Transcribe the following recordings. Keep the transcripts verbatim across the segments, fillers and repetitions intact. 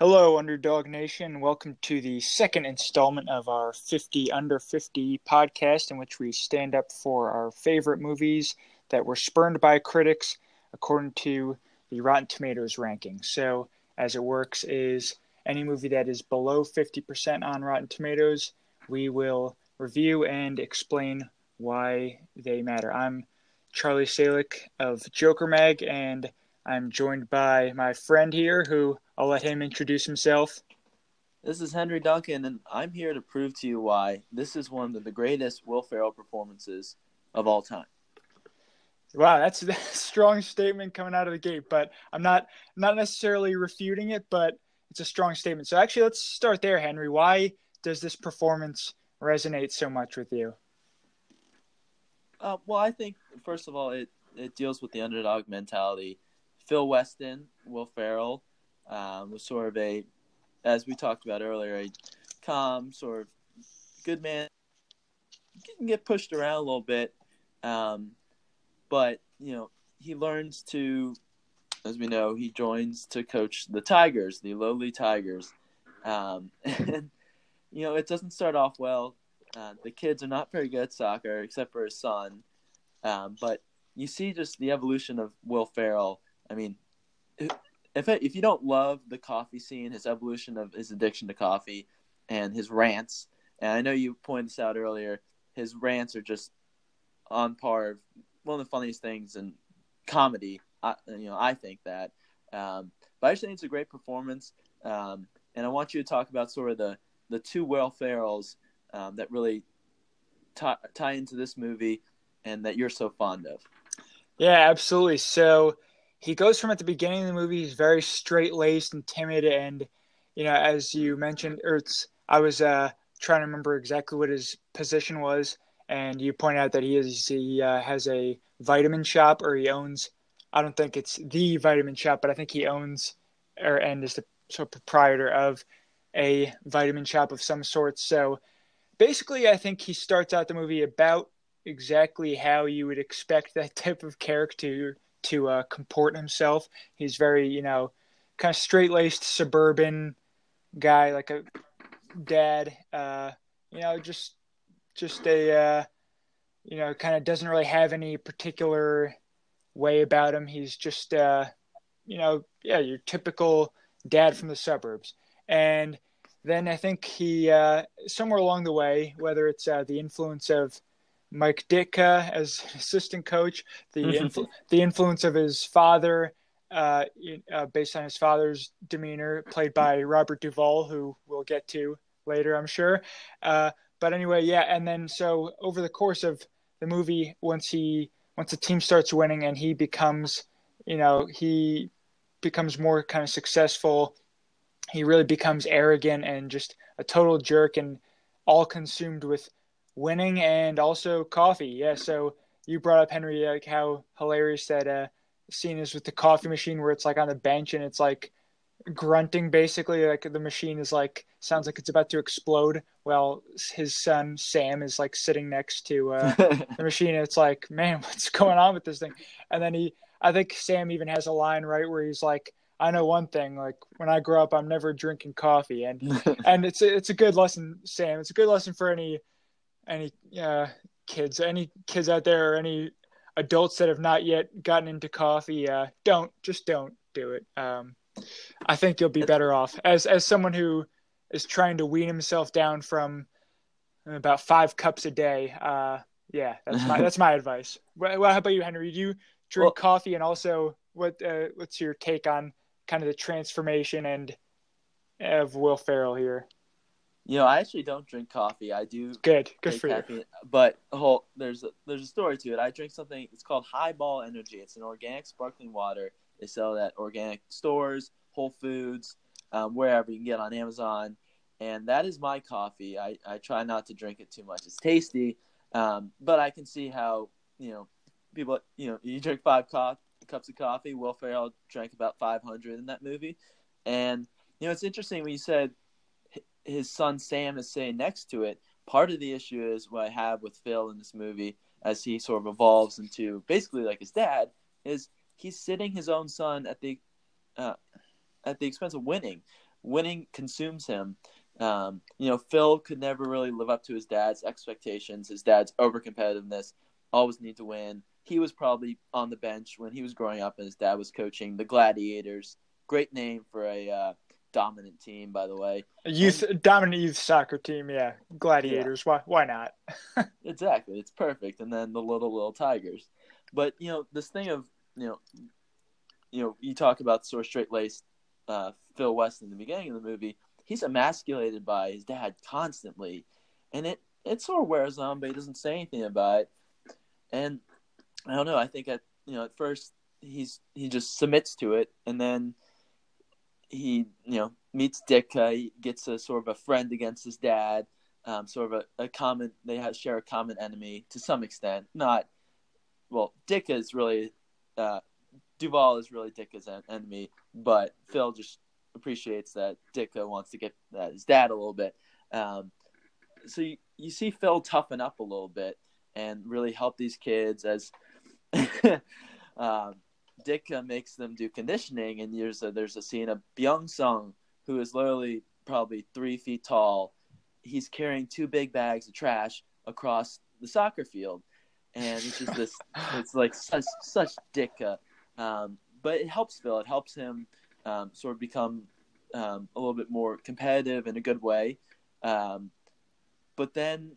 Hello, Underdog Nation. Welcome to the second installment of our fifty under fifty podcast, in which we stand up for our favorite movies that were spurned by critics according to the Rotten Tomatoes ranking. So, as it works is any movie that is below fifty percent on Rotten Tomatoes, we will review and explain why they matter. I'm Charlie Salick of Joker Mag, and I'm joined by my friend here, who I'll let him introduce himself. This is Henry Duncan, and I'm here to prove to you why this is one of the greatest Will Ferrell performances of all time. Wow, that's a strong statement coming out of the gate, but I'm not not necessarily refuting it, but it's a strong statement. So actually, let's start there, Henry. Why does this performance resonate so much with you? Uh, well, I think, first of all, it, it deals with the underdog mentality. Phil Weston, Will Ferrell, um, was sort of a, as we talked about earlier, a calm, sort of good man. You can get pushed around a little bit, um, but, you know, he learns to, as we know, he joins to coach the Tigers, the lowly Tigers. Um, and, you know, it doesn't start off well. Uh, the kids are not very good at soccer, except for his son. Um, but you see just the evolution of Will Ferrell. I mean, if it, if you don't love the coffee scene, his evolution of his addiction to coffee and his rants, and I know you pointed this out earlier, his rants are just on par of one of the funniest things in comedy. I, you know, I think that. Um, but I just think it's a great performance, um, and I want you to talk about sort of the, the two Will Ferrells um, that really t- tie into this movie and that you're so fond of. Yeah, absolutely. So he goes from at the beginning of the movie, he's very straight-laced and timid, and, you know, as you mentioned, or it's, I was uh, trying to remember exactly what his position was, and you pointed out that he is he uh, has a vitamin shop, or he owns, I don't think it's the vitamin shop, but I think he owns or and is the sort of proprietor of a vitamin shop of some sort. So basically, I think he starts out the movie about exactly how you would expect that type of character to uh, comport himself. He's very, you know, kind of straight-laced suburban guy, like a dad, uh, you know, just, just a, uh, you know, kind of doesn't really have any particular way about him. He's just, uh, you know, yeah, your typical dad from the suburbs. And then I think he, uh, somewhere along the way, whether it's uh, the influence of Mike Ditka as assistant coach, the influ- the influence of his father, uh, uh, based on his father's demeanor, played by Robert Duvall, who we'll get to later, I'm sure. Uh, but anyway, yeah, and then so over the course of the movie, once he once the team starts winning and he becomes, you know, he becomes more kind of successful, he really becomes arrogant and just a total jerk and all consumed with winning and also coffee. Yeah, so you brought up, Henry, like how hilarious that uh, scene is with the coffee machine where it's like on the bench and it's like grunting basically. Like the machine is like, sounds like it's about to explode. Well, his son, Sam, is like sitting next to uh, the machine. And it's like, man, what's going on with this thing? And then he, I think Sam even has a line, right, where he's like, I know one thing, like when I grow up, I'm never drinking coffee. And and it's, it's a good lesson, Sam. It's a good lesson for any any uh, kids, any kids out there or any adults that have not yet gotten into coffee. Uh, don't, just don't do it. Um, I think you'll be better off as, as someone who is trying to wean himself down from about five cups a day. Uh, yeah, that's my, that's my advice. Well, how about you, Henry? Do you drink well, coffee? And also what, uh, what's your take on kind of the transformation and of Will Ferrell here? You know, I actually don't drink coffee. I do good, good for caffeine, you. But whole, there's a, there's a story to it. I drink something. It's called Highball Energy. It's an organic sparkling water. They sell it at organic stores, Whole Foods, um, wherever you can get on Amazon. And that is my coffee. I, I try not to drink it too much. It's tasty, um, but I can see how, you know, people. You know, you drink five co- cups of coffee. Will Ferrell drank about five hundred in that movie. And you know, it's interesting when you said his son Sam is sitting next to it. Part of the issue is what I have with Phil in this movie as he sort of evolves into basically like his dad is he's sitting his own son at the, uh, at the expense of winning. winning consumes him. Um, you know, Phil could never really live up to his dad's expectations, his dad's overcompetitiveness, always need to win. He was probably on the bench when he was growing up and his dad was coaching the Gladiators. Great name for a uh, dominant team, by the way. A youth and, dominant youth soccer team, yeah. Gladiators, yeah. Why, why not? Exactly, it's perfect. And then the little, little Tigers. But, you know, this thing of, you know, you know, you talk about sort of straight-laced uh, Phil Weston in the beginning of the movie. He's emasculated by his dad constantly, and it, it sort of wears on, but he doesn't say anything about it. And I don't know. I think at you know at first he's he just submits to it, and then he you know meets Ditka. He gets a sort of a friend against his dad, um, sort of a, a common. They have, share a common enemy to some extent. Not well. Ditka is really uh, Duvall is really Ditka's en- enemy, but Phil just appreciates that Ditka wants to get at his dad a little bit. Um, so you, you see Phil toughen up a little bit and really help these kids as um, Ditka makes them do conditioning. And there's a, there's a scene of Byung Sung, who is literally probably three feet tall. He's carrying two big bags of trash across the soccer field. And it's just this, it's like such, such Ditka. Um, but it helps Phil. It helps him Um, sort of become um, a little bit more competitive in a good way, um, but then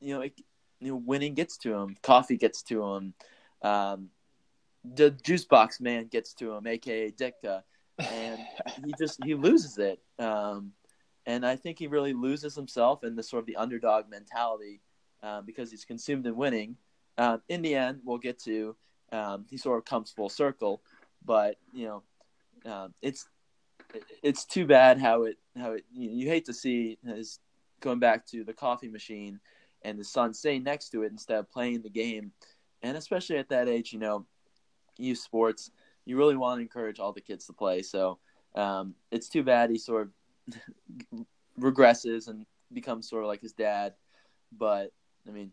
you know, it, you know, winning gets to him, coffee gets to him, um, the juice box man gets to him, aka Ditka, and he just he loses it, um, and I think he really loses himself in the sort of the underdog mentality uh, because he's consumed in winning. Uh, in the end, we'll get to um, he sort of comes full circle, but you know. Um, it's it's too bad how it how it you, you hate to see his going back to the coffee machine and his son staying next to it instead of playing the game. And especially at that age, you know, youth sports, you really want to encourage all the kids to play. So um, it's too bad he sort of regresses and becomes sort of like his dad. But I mean,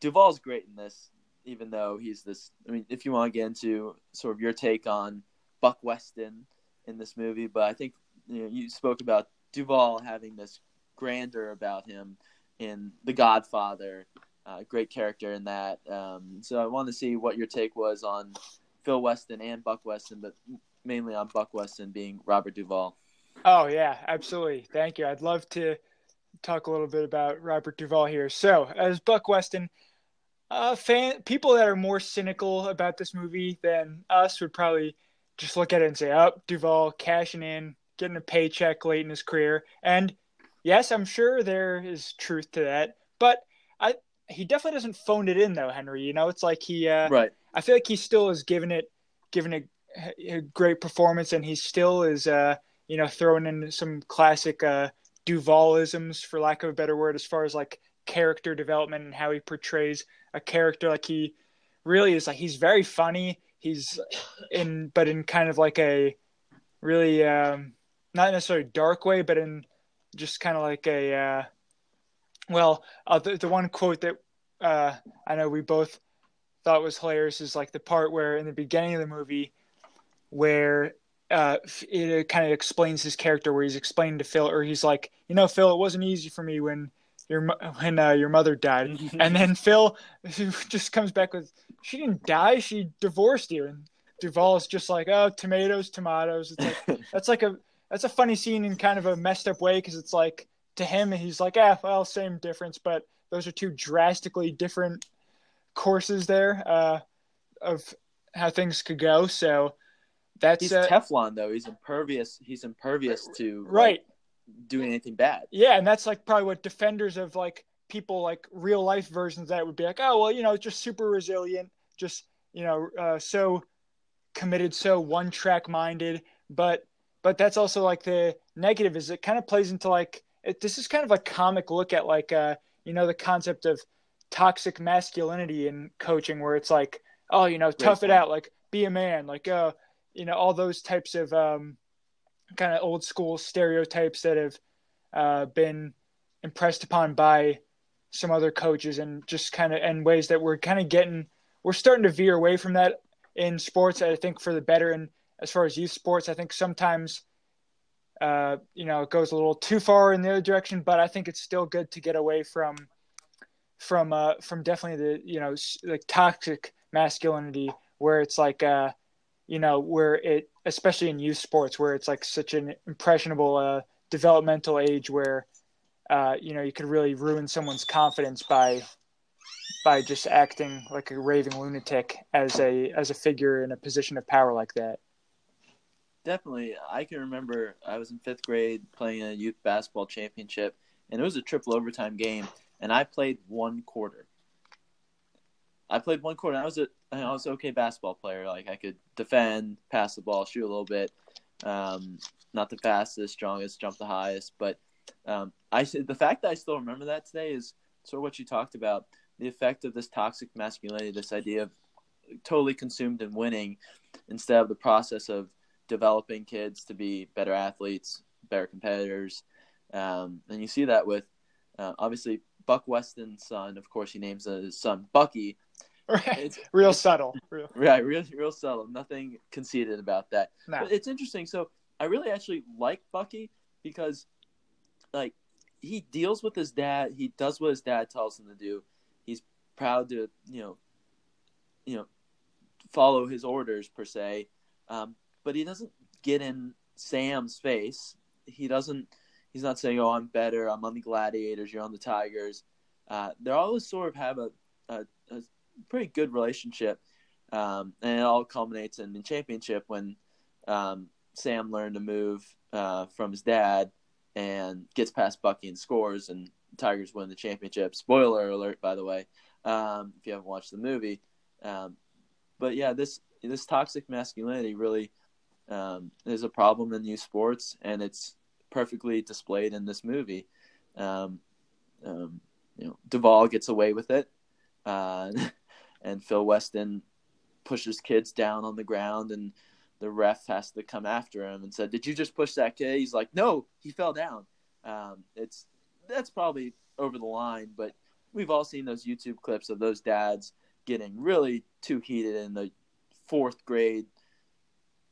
Duvall's great in this, even though he's this. I mean, if you want to get into sort of your take on Buck Weston in this movie, but I think you know, you spoke about Duvall having this grandeur about him in The Godfather, uh, great character in that. Um, so I wanted to see what your take was on Phil Weston and Buck Weston, but mainly on Buck Weston being Robert Duvall. Oh yeah, absolutely. Thank you. I'd love to talk a little bit about Robert Duvall here. So as Buck Weston, uh, fan people that are more cynical about this movie than us would probably just look at it and say, oh, Duvall cashing in, getting a paycheck late in his career. And yes, I'm sure there is truth to that. But I he definitely doesn't phone it in, though, Henry. You know, it's like he uh, – right. I feel like he still is giving it giving it a great performance, and he still is, uh, you know, throwing in some classic uh, Duvallisms, for lack of a better word, as far as, like, character development and how he portrays a character. Like, he really is – like, he's very funny. He's in, but in kind of like a really, um, not necessarily dark way, but in just kind of like a, uh, well, uh, the, the one quote that uh, I know we both thought was hilarious is like the part where in the beginning of the movie where uh, it kind of explains his character, where he's explaining to Phil, or he's like, you know, Phil, it wasn't easy for me when your when uh, your mother died. And then Phil just comes back with, she didn't die, she divorced you. And Duvall's just like, oh, tomatoes, tomatoes. It's like that's like a that's a funny scene in kind of a messed up way, because it's like to him he's like, ah, well, same difference, but those are two drastically different courses there uh, of how things could go. So that's he's uh, Teflon though. He's impervious. He's impervious to right. Like, doing anything bad. Yeah, and that's like probably what defenders of like people like real life versions of that would be like, oh well, you know, just super resilient, just you know, uh, so committed, so one track minded. But but that's also like the negative is it kind of plays into like it, this is kind of a comic look at like uh you know the concept of toxic masculinity in coaching, where it's like, oh, you know, tough right. it out, like be a man, like uh you know all those types of um kind of old school stereotypes that have uh, been impressed upon by some other coaches, and just kind of in ways that we're kind of getting, we're starting to veer away from that in sports, I think, for the better. And as far as youth sports, I think sometimes uh, you know, it goes a little too far in the other direction, but I think it's still good to get away from, from, uh, from definitely the, you know, like toxic masculinity where it's like, uh, you know, where it, especially in youth sports, where it's like such an impressionable, uh, developmental age where, uh, you know, you could really ruin someone's confidence by, by just acting like a raving lunatic as a, as a figure in a position of power like that. Definitely. I can remember I was in fifth grade playing a youth basketball championship, and it was a triple overtime game, and I played one quarter. I played one quarter. I was a, I was an okay basketball player. Like, I could defend, pass the ball, shoot a little bit. Um, not the fastest, strongest, jump the highest. But um, I the fact that I still remember that today is sort of what you talked about, the effect of this toxic masculinity, this idea of totally consumed in winning instead of the process of developing kids to be better athletes, better competitors. Um, and you see that with, uh, obviously, Buck Weston's son. Of course, he names his son Bucky. Right. It's, real it's, subtle. Real. Right, real, real subtle. Nothing conceited about that. Nah. But it's interesting. So I really actually like Bucky because, like, he deals with his dad. He does what his dad tells him to do. He's proud to, you know, you know, follow his orders, per se. Um, But he doesn't get in Sam's face. He doesn't. He's not saying, "Oh, I'm better. I'm on the Gladiators. You're on the Tigers." Uh, they always sort of have a, a, a pretty good relationship, um, and it all culminates in the championship when um, Sam learned to move uh, from his dad and gets past Bucky and scores, and the Tigers win the championship. Spoiler alert, by the way, um, if you haven't watched the movie. Um, but yeah, this this toxic masculinity really. Um, there's a problem in youth sports, and it's perfectly displayed in this movie. Um, um, you know, Duvall gets away with it, uh, and Phil Weston pushes kids down on the ground, and the ref has to come after him and said, "Did you just push that kid?" He's like, "No, he fell down." Um, it's that's probably over the line, but we've all seen those YouTube clips of those dads getting really too heated in the fourth grade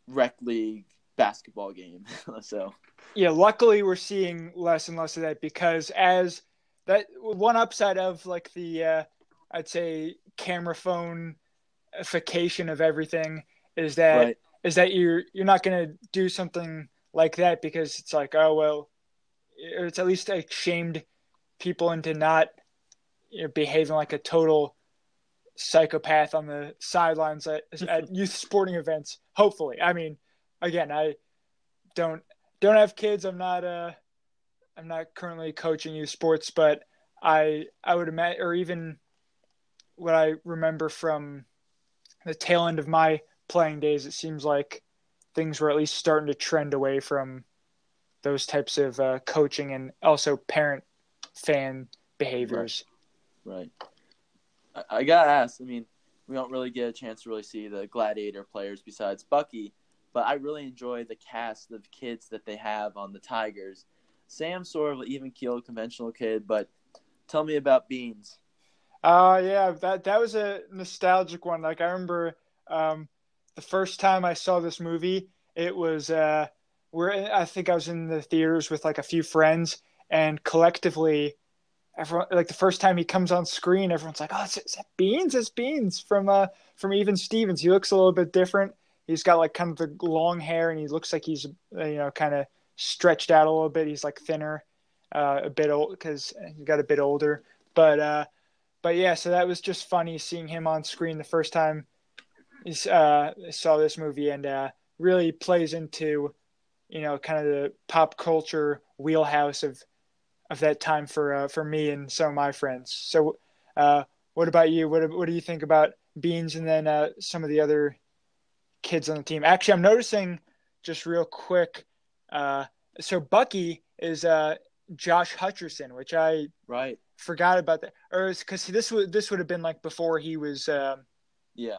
rec league basketball game. So yeah, luckily we're seeing less and less of that, because as that one upside of like the uh I'd say camera phone-ification of everything is that right. is that you're you're not going to do something like that, because it's like, oh well, it's at least like shamed people into not, you know, behaving like a total psychopath on the sidelines at, at youth sporting events. Hopefully. I mean, again, I don't don't have kids. I'm not uh I'm not currently coaching youth sports, but I I would imagine, or even what I remember from the tail end of my playing days, it seems like things were at least starting to trend away from those types of uh, coaching and also parent fan behaviors. Right. right. I gotta ask, I mean, we don't really get a chance to really see the Gladiator players besides Bucky, but I really enjoy the cast of kids that they have on the Tigers. Sam's sort of an even-keeled, conventional kid, but tell me about Beans. Uh, yeah, that that was a nostalgic one. Like, I remember um, the first time I saw this movie, it was uh, where I think I was in the theaters with, like, a few friends, and collectively – everyone, like the first time he comes on screen, everyone's like, "Oh, is that Beans? It's Beans from uh from Even Stevens." He looks a little bit different. He's got like kind of the long hair, and he looks like he's, you know, kind of stretched out a little bit. He's like thinner, uh, a bit old because he got a bit older. But uh, but yeah, so that was just funny seeing him on screen the first time he uh saw this movie, and uh, really plays into, you know, kind of the pop culture wheelhouse of. Of that time for uh, for me and some of my friends. So, uh, what about you? What what do you think about Beans and then uh, some of the other kids on the team? Actually, I'm noticing just real quick. Uh, so Bucky is uh, Josh Hutcherson, which I right forgot about that, or because this would this would have been like before he was um, yeah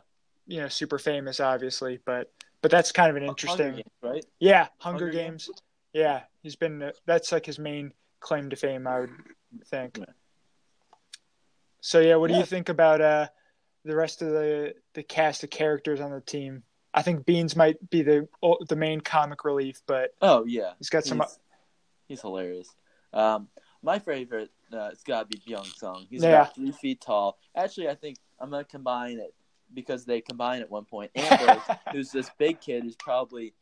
you know super famous, obviously. But but that's kind of an interesting Hunger Games, right? Yeah, Hunger, Hunger Games. Games. Yeah, he's been uh, that's like his main claim to fame, I would think. So yeah, what do yeah. you think about uh the rest of the the cast of characters on the team? I think Beans might be the the main comic relief, but oh yeah, he's got some. He's, he's hilarious. Um, my favorite, uh, it's got to be Byung Sung. He's yeah. about three feet tall. Actually, I think I'm gonna combine it because they combine at one point. Amber, who's this big kid who's probably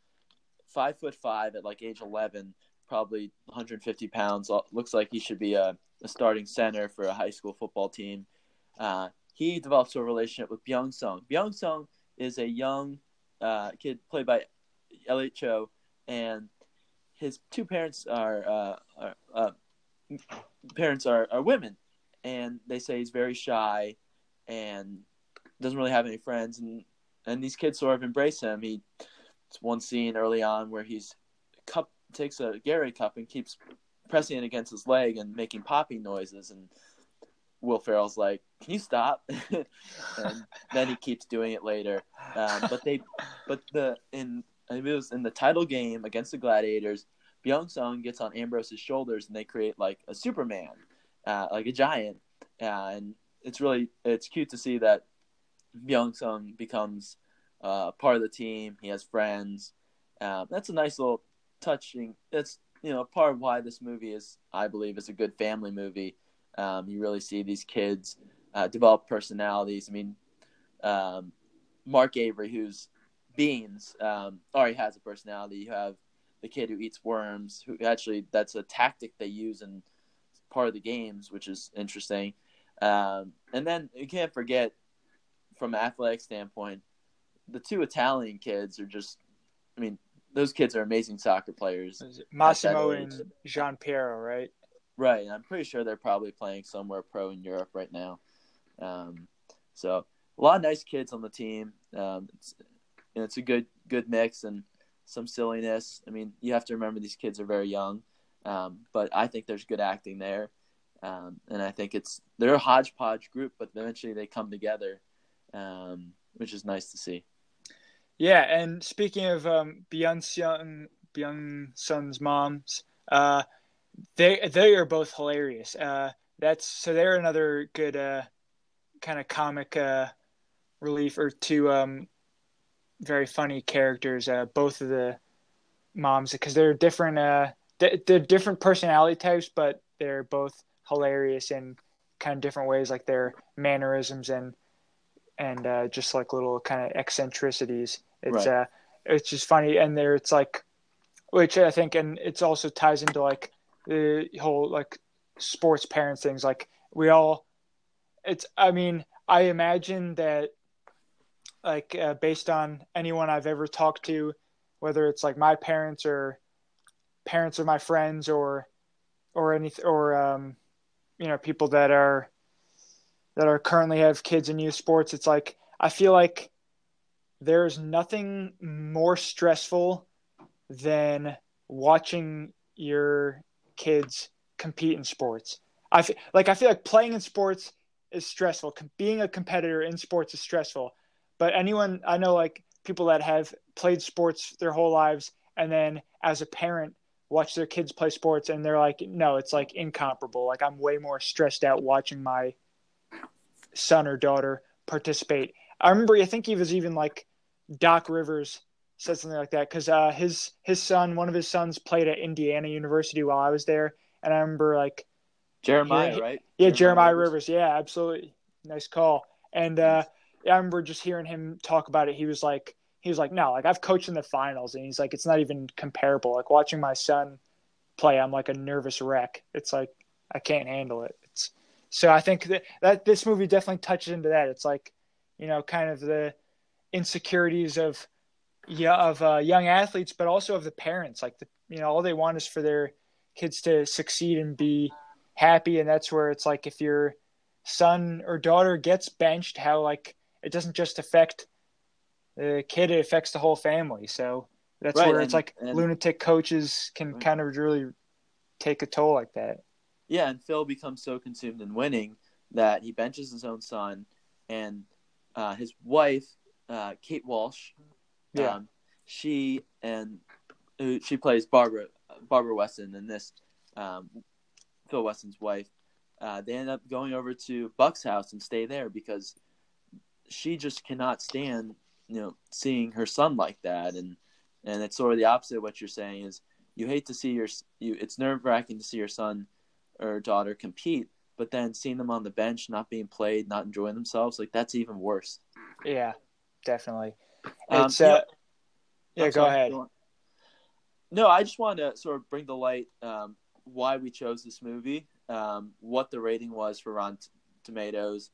five foot five at like age eleven, probably one hundred fifty pounds. Looks like he should be a, a starting center for a high school football team. Uh, he develops a relationship with Byung Sung. Byung Sung is a young Uh, kid played by Elliot Cho, and his two parents are, uh, are uh, parents are, are women, and they say he's very shy and doesn't really have any friends, and, and these kids sort of embrace him. He, it's one scene early on where he's cup takes a Gatorade cup and keeps pressing it against his leg and making popping noises, and Will Ferrell's like, "Can you stop?" And then he keeps doing it later. Um, but they, but the in it was in the title game against the Gladiators, Byung Sung gets on Ambrose's shoulders, and they create like a Superman, uh, like a giant. Uh, and it's really it's cute to see that Byung Sung becomes uh, part of the team. He has friends. Uh, that's a nice little touching. That's you know part of why this movie is, I believe, is a good family movie. Um, you really see these kids uh, develop personalities. I mean, um, Mark Avery, who's Beans, um, already has a personality. You have the kid who eats worms, who actually that's a tactic they use in part of the games, which is interesting. Um, and then you can't forget, from an athletic standpoint, the two Italian kids are just, I mean, those kids are amazing soccer players. Massimo and Jean-Pierre, right? Right, and I'm pretty sure they're probably playing somewhere pro in Europe right now. Um, so a lot of nice kids on the team. Um, it's, and it's a good good mix and some silliness. I mean, you have to remember these kids are very young, um, but I think there's good acting there. Um, and I think it's they're a hodgepodge group, but eventually they come together, um, which is nice to see. Yeah, and speaking of um, Byung Sun's moms, uh, They they are both hilarious. Uh, that's so they're another good uh, kind of comic uh, relief or two um, very funny characters. Uh, both of the moms because they're different. Uh, they're different personality types, but they're both hilarious in kind of different ways, like their mannerisms and and uh, just like little kind of eccentricities. It's right. uh, it's just funny, and there it's like, which I think, and it's also ties into like. The whole like sports parents things, like we all, it's. I mean, I imagine that, like, uh, based on anyone I've ever talked to, whether it's like my parents or parents of my friends or, or any or um, you know, people that are that are currently have kids in youth sports. It's like I feel like there's nothing more stressful than watching your kids compete in sports. I feel like I feel like playing in sports is stressful. Being a competitor in sports is stressful. But anyone I know, like people that have played sports their whole lives, and then as a parent watch their kids play sports, and they're like, no, it's like incomparable. Like I'm way more stressed out watching my son or daughter participate. I remember, I think he was even like Doc Rivers said something like that because uh, his his son, one of his sons, played at Indiana University while I was there, and I remember like Jeremiah, he, right? Yeah, Jeremiah, Jeremiah Rivers. Rivers. Yeah, absolutely, nice call. And uh, I remember just hearing him talk about it. He was like, he was like, no, like I've coached in the finals, and he's like, it's not even comparable. Like watching my son play, I'm like a nervous wreck. It's like I can't handle it. It's so I think that, that this movie definitely touches into that. It's like, you know, kind of the insecurities of Yeah, of uh, young athletes, but also of the parents. Like, the, you know, all they want is for their kids to succeed and be happy, and that's where it's like if your son or daughter gets benched, how like it doesn't just affect the kid; it affects the whole family. So that's right, where and, it's like and, lunatic coaches can right. kind of really take a toll like that. Yeah, and Phil becomes so consumed in winning that he benches his own son, and uh, his wife, uh, Kate Walsh. Yeah, um, she and she plays Barbara Barbara Weston in this, um, Phil Weston's wife. Uh, they end up going over to Buck's house and stay there because she just cannot stand you know, seeing her son like that. And, and it's sort of the opposite of what you're saying is you hate to see your, you, it's nerve wracking to see your son or daughter compete, but then seeing them on the bench, not being played, not enjoying themselves, like that's even worse. Yeah, definitely. It's, um, uh, yeah, yeah go sorry, ahead. Go no, I just wanted to sort of bring to light um, why we chose this movie, um, what the rating was for Rotten Tomatoes,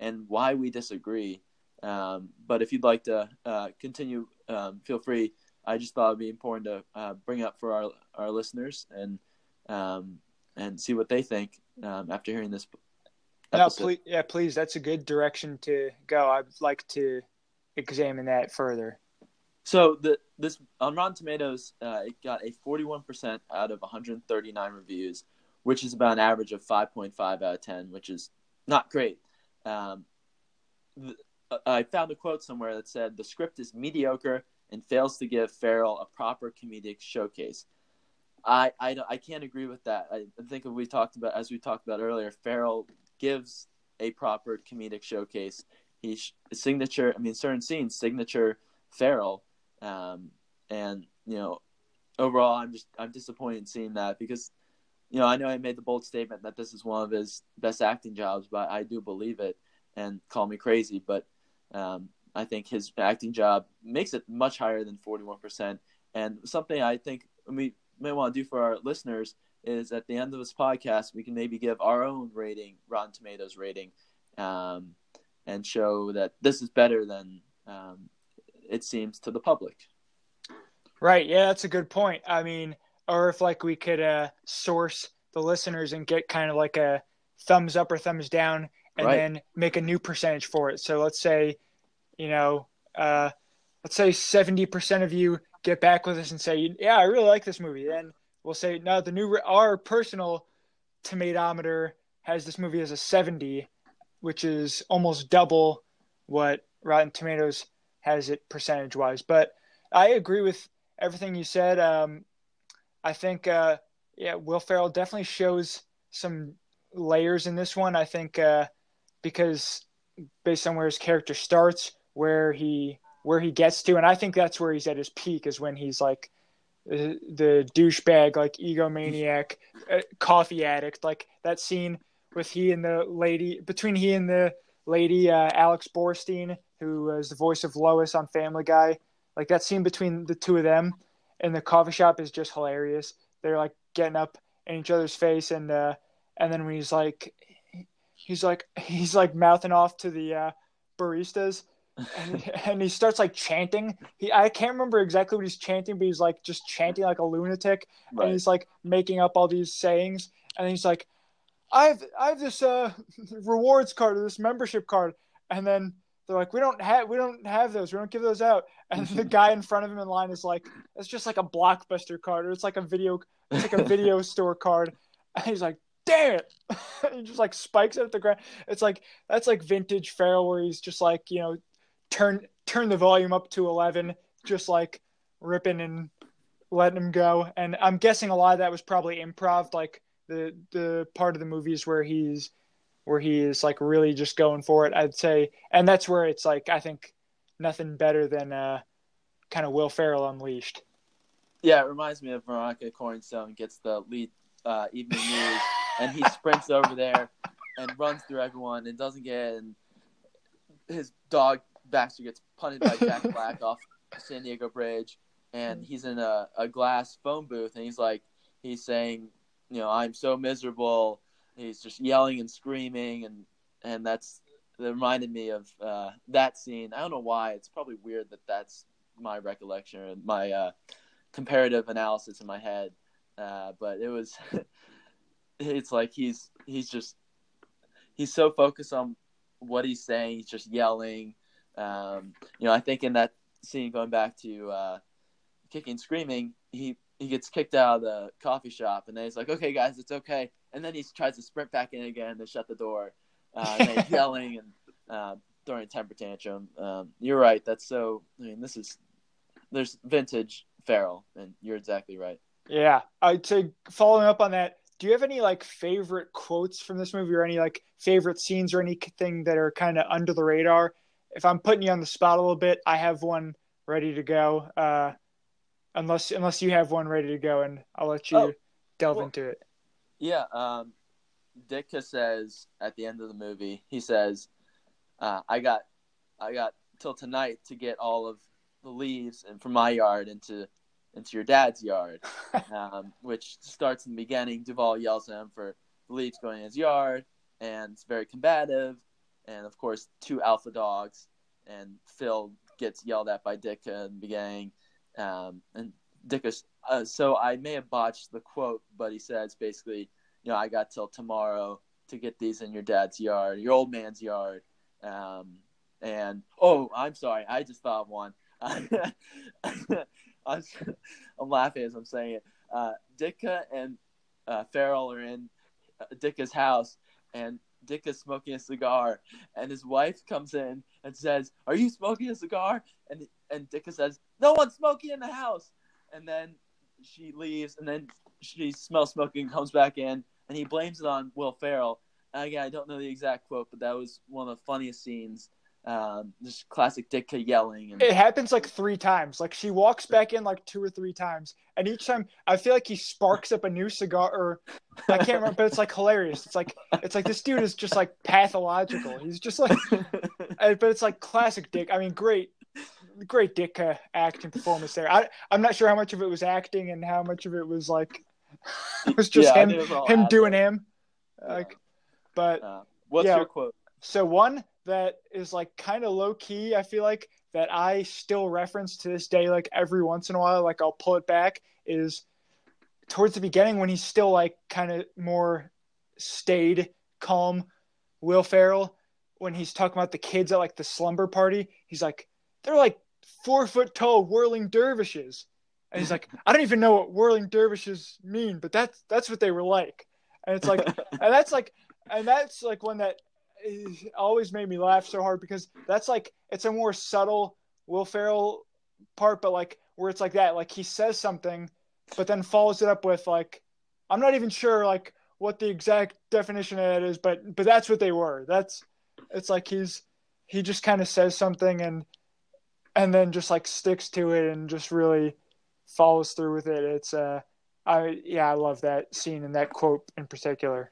and why we disagree. Um, but if you'd like to uh, continue, um, feel free. I just thought it'd be important to uh, bring up for our our listeners and um, and see what they think um, after hearing this episode. No, please, yeah, please. That's a good direction to go. I'd like to examine that further. So the this on Rotten Tomatoes, uh, it got a forty-one percent out of one hundred thirty-nine reviews, which is about an average of five point five out of ten, which is not great. Um, th- I found a quote somewhere that said, "The script is mediocre and fails to give Ferrell a proper comedic showcase." I, I, I can't agree with that. I think we talked about as we talked about earlier, Ferrell gives a proper comedic showcase. He signature, I mean, certain scenes signature Ferrell, um, and you know, overall, I'm just I'm disappointed in seeing that because, you know, I know I made the bold statement that this is one of his best acting jobs, but I do believe it, and call me crazy, but um, I think his acting job makes it much higher than forty-one percent. And something I think we may want to do for our listeners is at the end of this podcast, we can maybe give our own rating, Rotten Tomatoes rating, um, and show that this is better than um, it seems to the public. Right. Yeah, that's a good point. I mean, or if like we could uh, source the listeners and get kind of like a thumbs up or thumbs down and right. Then make a new percentage for it. So let's say, you know, uh, let's say seventy percent of you get back with us and say, yeah, I really like this movie. Then we'll say, no, the new, our personal Tomatometer has this movie as a seventy, which is almost double what Rotten Tomatoes has it percentage wise. But I agree with everything you said. Um, I think, uh, yeah, Will Ferrell definitely shows some layers in this one. I think, uh, because based on where his character starts, where he where he gets to, and I think that's where he's at his peak is when he's like the douchebag, like egomaniac, uh, coffee addict, like that scene with he and the lady between he and the lady uh, Alex Borstein, who is the voice of Lois on Family Guy. Like that scene between the two of them in the coffee shop is just hilarious. They're like getting up in each other's face, and uh, and then when he's like. He's like he's like mouthing off to the uh, baristas, and, and he starts like chanting. He I can't remember exactly what he's chanting, but he's like just chanting like a lunatic, right. And he's like making up all these sayings. And he's like, "I have I have this uh, rewards card or this membership card," and then they're like, "We don't have we don't have those. We don't give those out." And the guy in front of him in line is like, "It's just like a Blockbuster card, or it's like a video it's like a video store card," and he's like. Damn it. He just like spikes up the ground. It's like that's like vintage Ferrell where he's just like, you know, turn turn the volume up to eleven, just like ripping and letting him go. And I'm guessing a lot of that was probably improv, like the the part of the movies where he's where he is like really just going for it, I'd say. And that's where it's like I think nothing better than uh kind of Will Ferrell unleashed. Yeah, it reminds me of Veronica Corningstone gets the lead uh evening news. And he sprints over there and runs through everyone and doesn't get it. And his dog, Baxter, gets punted by Jack Black off San Diego Bridge. And he's in a, a glass phone booth. And he's like, he's saying, you know, I'm so miserable. He's just yelling and screaming. And, and that's that reminded me of uh, that scene. I don't know why. It's probably weird that that's my recollection and my uh, comparative analysis in my head. Uh, but it was... It's like he's he's just he's so focused on what he's saying. He's just yelling. Um, you know, I think in that scene, going back to uh, kicking, screaming, he, he gets kicked out of the coffee shop, and then he's like, "Okay, guys, it's okay." And then he tries to sprint back in again to shut the door, uh, and then yelling and uh, throwing a temper tantrum. Um, you're right. That's so. I mean, this is there's vintage Ferrell, and you're exactly right. Yeah, I'd say following up on that. Do you have any like favorite quotes from this movie or any like favorite scenes or anything that are kind of under the radar if I'm putting you on the spot a little bit, I have one ready to go. Uh, unless unless you have one ready to go, and I'll let you oh, delve well, into it. Yeah. Um, Ditka says at the end of the movie, he says, uh, "I got, I got till tonight to get all of the leaves and from my yard into into your dad's yard," um, which starts in the beginning. Duvall yells at him for the leaves going in his yard, and it's very combative. And, of course, two alpha dogs, and Phil gets yelled at by Ditka in the beginning. Um, and Ditka, uh, so I may have botched the quote, but he says basically, you know, I got till tomorrow to get these in your dad's yard, your old man's yard. Um, and, oh, I'm sorry, I just thought of one. I'm, I'm laughing as I'm saying it. Uh, Ditka and uh, Ferrell are in Ditka's house, and Ditka's smoking a cigar, and his wife comes in and says, "Are you smoking a cigar?" And and Ditka says, "No one's smoking in the house." And then she leaves, and then she smells smoking, comes back in, and he blames it on Will Ferrell. And again, I don't know the exact quote, but that was one of the funniest scenes. Um, just classic Ditka yelling. And- it happens like three times. Like she walks back in like two or three times, and each time I feel like he sparks up a new cigar. Or I can't remember, but it's like hilarious. It's like it's like this dude is just like pathological. He's just like, but it's like classic Ditka. I mean, great, great Ditka acting performance there. I I'm not sure how much of it was acting and how much of it was like it was just yeah, him was him doing him. Yeah. Like, but uh, what's yeah. your quote? So one that is like kind of low key, I feel like, that I still reference to this day, like every once in a while, like I'll pull it back, is towards the beginning when he's still like kind of more staid, calm Will Ferrell, when he's talking about the kids at like the slumber party, he's like, they're like four foot tall whirling dervishes. And he's like, I don't even know what whirling dervishes mean, but that's, that's what they were like. And it's like, and that's like, and that's like one that, it always made me laugh so hard, because that's like, it's a more subtle Will Ferrell part, but like where it's like that, like he says something, but then follows it up with like, I'm not even sure like what the exact definition of that is, but, but that's what they were. That's, it's like, he's, he just kind of says something and, and then just like sticks to it and just really follows through with it. It's uh, I, yeah, I love that scene and that quote in particular.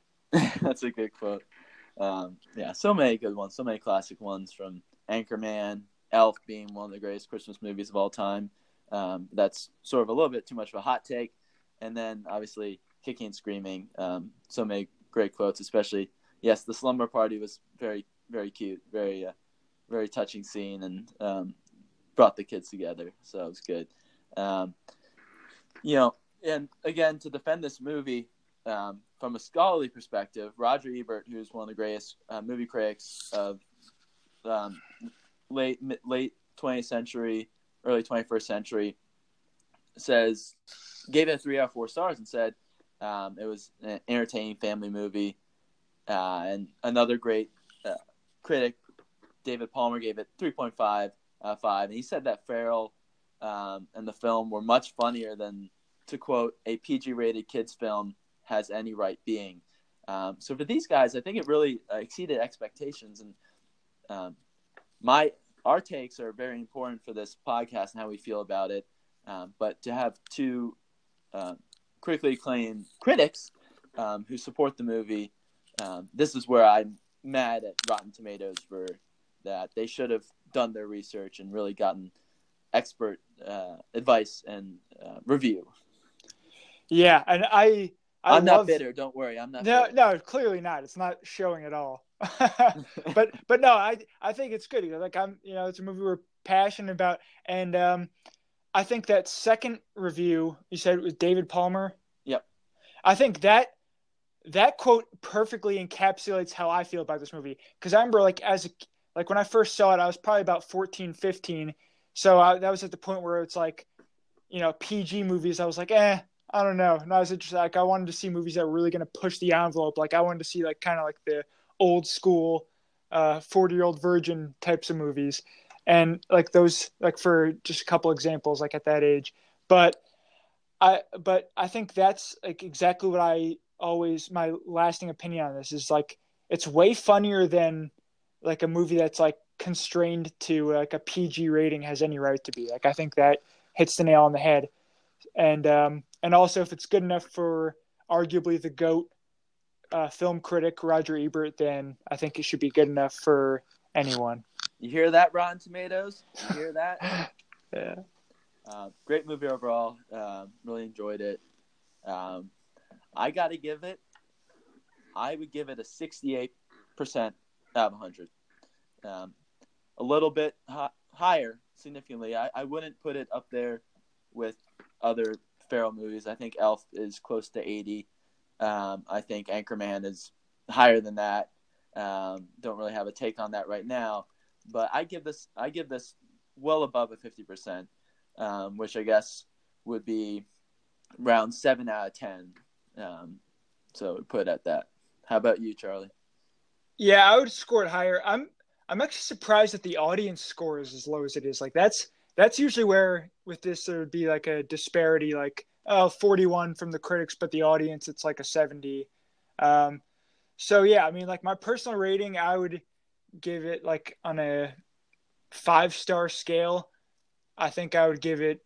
That's a good quote. Um, yeah, so many good ones, so many classic ones from Anchorman, Elf being one of the greatest Christmas movies of all time. Um, that's sort of a little bit too much of a hot take. And then, obviously, Kicking and Screaming, um, so many great quotes, especially, yes, the slumber party was very, very cute, very, uh, very touching scene, and um, brought the kids together, so it was good. Um, you know, and again, to defend this movie, um, from a scholarly perspective, Roger Ebert, who's one of the greatest uh, movie critics of um, late mid, late twentieth century, early twenty-first century, says gave it a three out of four stars and said um, it was an entertaining family movie. Uh, and another great uh, critic, David Palmer, gave it three point five out of five. And he said that Ferrell um, and the film were much funnier than, to quote, a P G-rated kids film has any right being. Um, so for these guys, I think it really uh, exceeded expectations. And um, my our takes are very important for this podcast and how we feel about it. Um, but to have two uh, critically acclaimed critics um, who support the movie, um, this is where I'm mad at Rotten Tomatoes for that. They should have done their research and really gotten expert uh, advice and uh, review. Yeah, and I... I I'm love... not bitter. Don't worry. I'm not. No, bitter. no, clearly not. It's not showing at all. but, but no, I, I think it's good. Like I'm, you know, it's a movie we're passionate about. And um, I think that second review you said it was David Palmer. Yep. I think that, that quote perfectly encapsulates how I feel about this movie. Cause I remember like as a, like when I first saw it, I was probably about fourteen, fifteen. So I, that was at the point where it's like, you know, P G movies. I was like, eh, I don't know. Not as interested. Like I wanted to see movies that were really going to push the envelope. Like I wanted to see like kind of like the old school, uh, forty year old virgin types of movies, and like those like for just a couple examples like at that age. But I but I think that's like exactly what I always my lasting opinion on this is like it's way funnier than like a movie that's like constrained to like a P G rating has any right to be. Like, I think that hits the nail on the head. And um, and also, if it's good enough for arguably the GOAT uh, film critic Roger Ebert, then I think it should be good enough for anyone. You hear that, Rotten Tomatoes? You hear that? Yeah. Uh, great movie overall. Uh, really enjoyed it. Um, I gotta give it. I would give it a sixty-eight percent out of one hundred. Um, a little bit hi- higher, significantly. I, I wouldn't put it up there with other Ferrell movies. I think Elf is close to eighty. Um, I think Anchorman is higher than that. Um, don't really have a take on that right now, but I give this I give this well above a fifty percent, um, which I guess would be around seven out of ten. Um, so we put it at that. How about you, Charlie? Yeah, I would score it higher. I'm I'm actually surprised that the audience score is as low as it is. Like that's that's usually where with this there would be like a disparity, like oh, forty-one from the critics, but the audience it's like a seventy. Um, so yeah, I mean, like my personal rating, I would give it like on a five star scale. I think I would give it.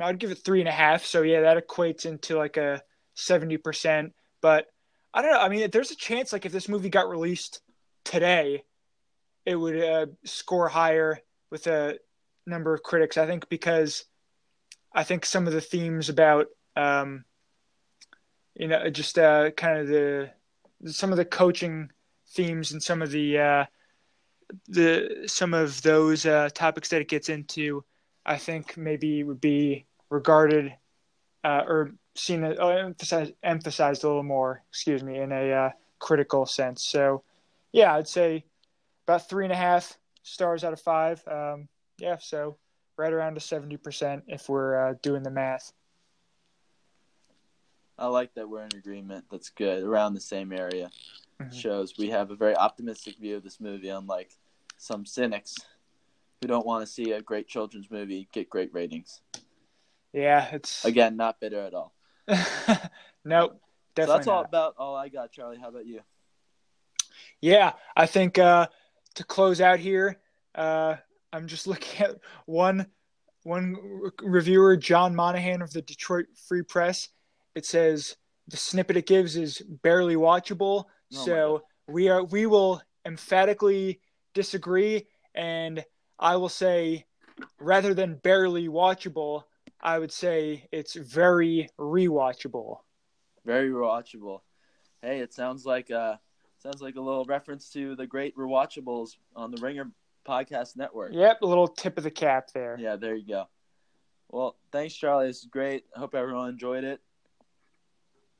I would give it three and a half. So yeah, that equates into like a seventy percent. But I don't know. I mean, there's a chance like if this movie got released today, it would uh, score higher with a number of critics. I think because I think some of the themes about, um, you know, just uh, kind of the some of the coaching themes and some of the uh, the some of those uh, topics that it gets into, I think maybe would be regarded uh, or seen as, oh, emphasized, emphasized a little more. Excuse me, in a uh, critical sense. So, yeah, I'd say about three and a half stars out of five. Um, yeah, so right around a seventy percent if we're uh, doing the math. I like that we're in agreement. That's good. Around the same area. Mm-hmm. Shows we have a very optimistic view of this movie, unlike some cynics who don't want to see a great children's movie get great ratings. Yeah, it's... Again, not bitter at all. Nope, definitely So that's not. all about all I got, Charlie. How about you? Yeah, I think... Uh, To close out here, uh, I'm just looking at one one re- reviewer, John Monahan of the Detroit Free Press. It says the snippet it gives is barely watchable. Oh, so we are we will emphatically disagree, and I will say rather than barely watchable, I would say it's very rewatchable. Very rewatchable. Hey, it sounds like uh Sounds like a little reference to the great rewatchables on the Ringer Podcast Network. Yep, a little tip of the cap there. Yeah, there you go. Well, thanks, Charlie. This is great. I hope everyone enjoyed it.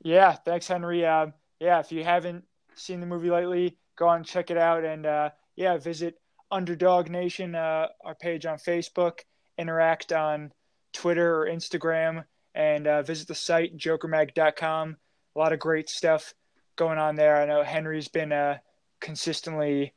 Yeah, thanks, Henry. Uh, yeah, if you haven't seen the movie lately, go on and check it out. And, uh, yeah, visit Underdog Nation, uh, our page on Facebook. Interact on Twitter or Instagram. And uh, visit the site, joker mag dot com. A lot of great stuff going on there. I know Henry's been uh, consistently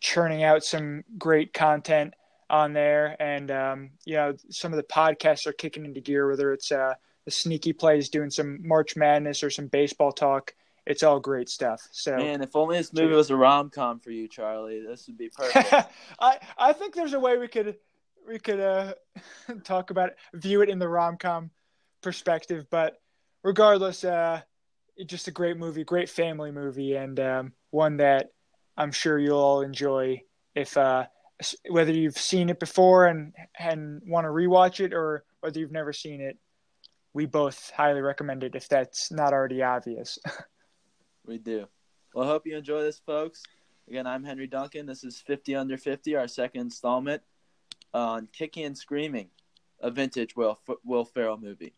churning out some great content on there, and um, you know some of the podcasts are kicking into gear. Whether it's uh, the Sneaky Plays doing some March Madness or some baseball talk, it's all great stuff. So, man, if only this movie was a rom com for you, Charlie, this would be perfect. I I think there's a way we could we could uh, talk about it, view it in the rom com perspective, but regardless. Uh, Just a great movie, great family movie, and um, one that I'm sure you'll all enjoy. If uh, whether you've seen it before and and want to rewatch it, or whether you've never seen it, we both highly recommend it. If that's not already obvious, we do. Well, I hope you enjoy this, folks. Again, I'm Henry Duncan. This is fifty Under fifty, our second installment on Kicking and Screaming, a vintage Will Will Ferrell movie.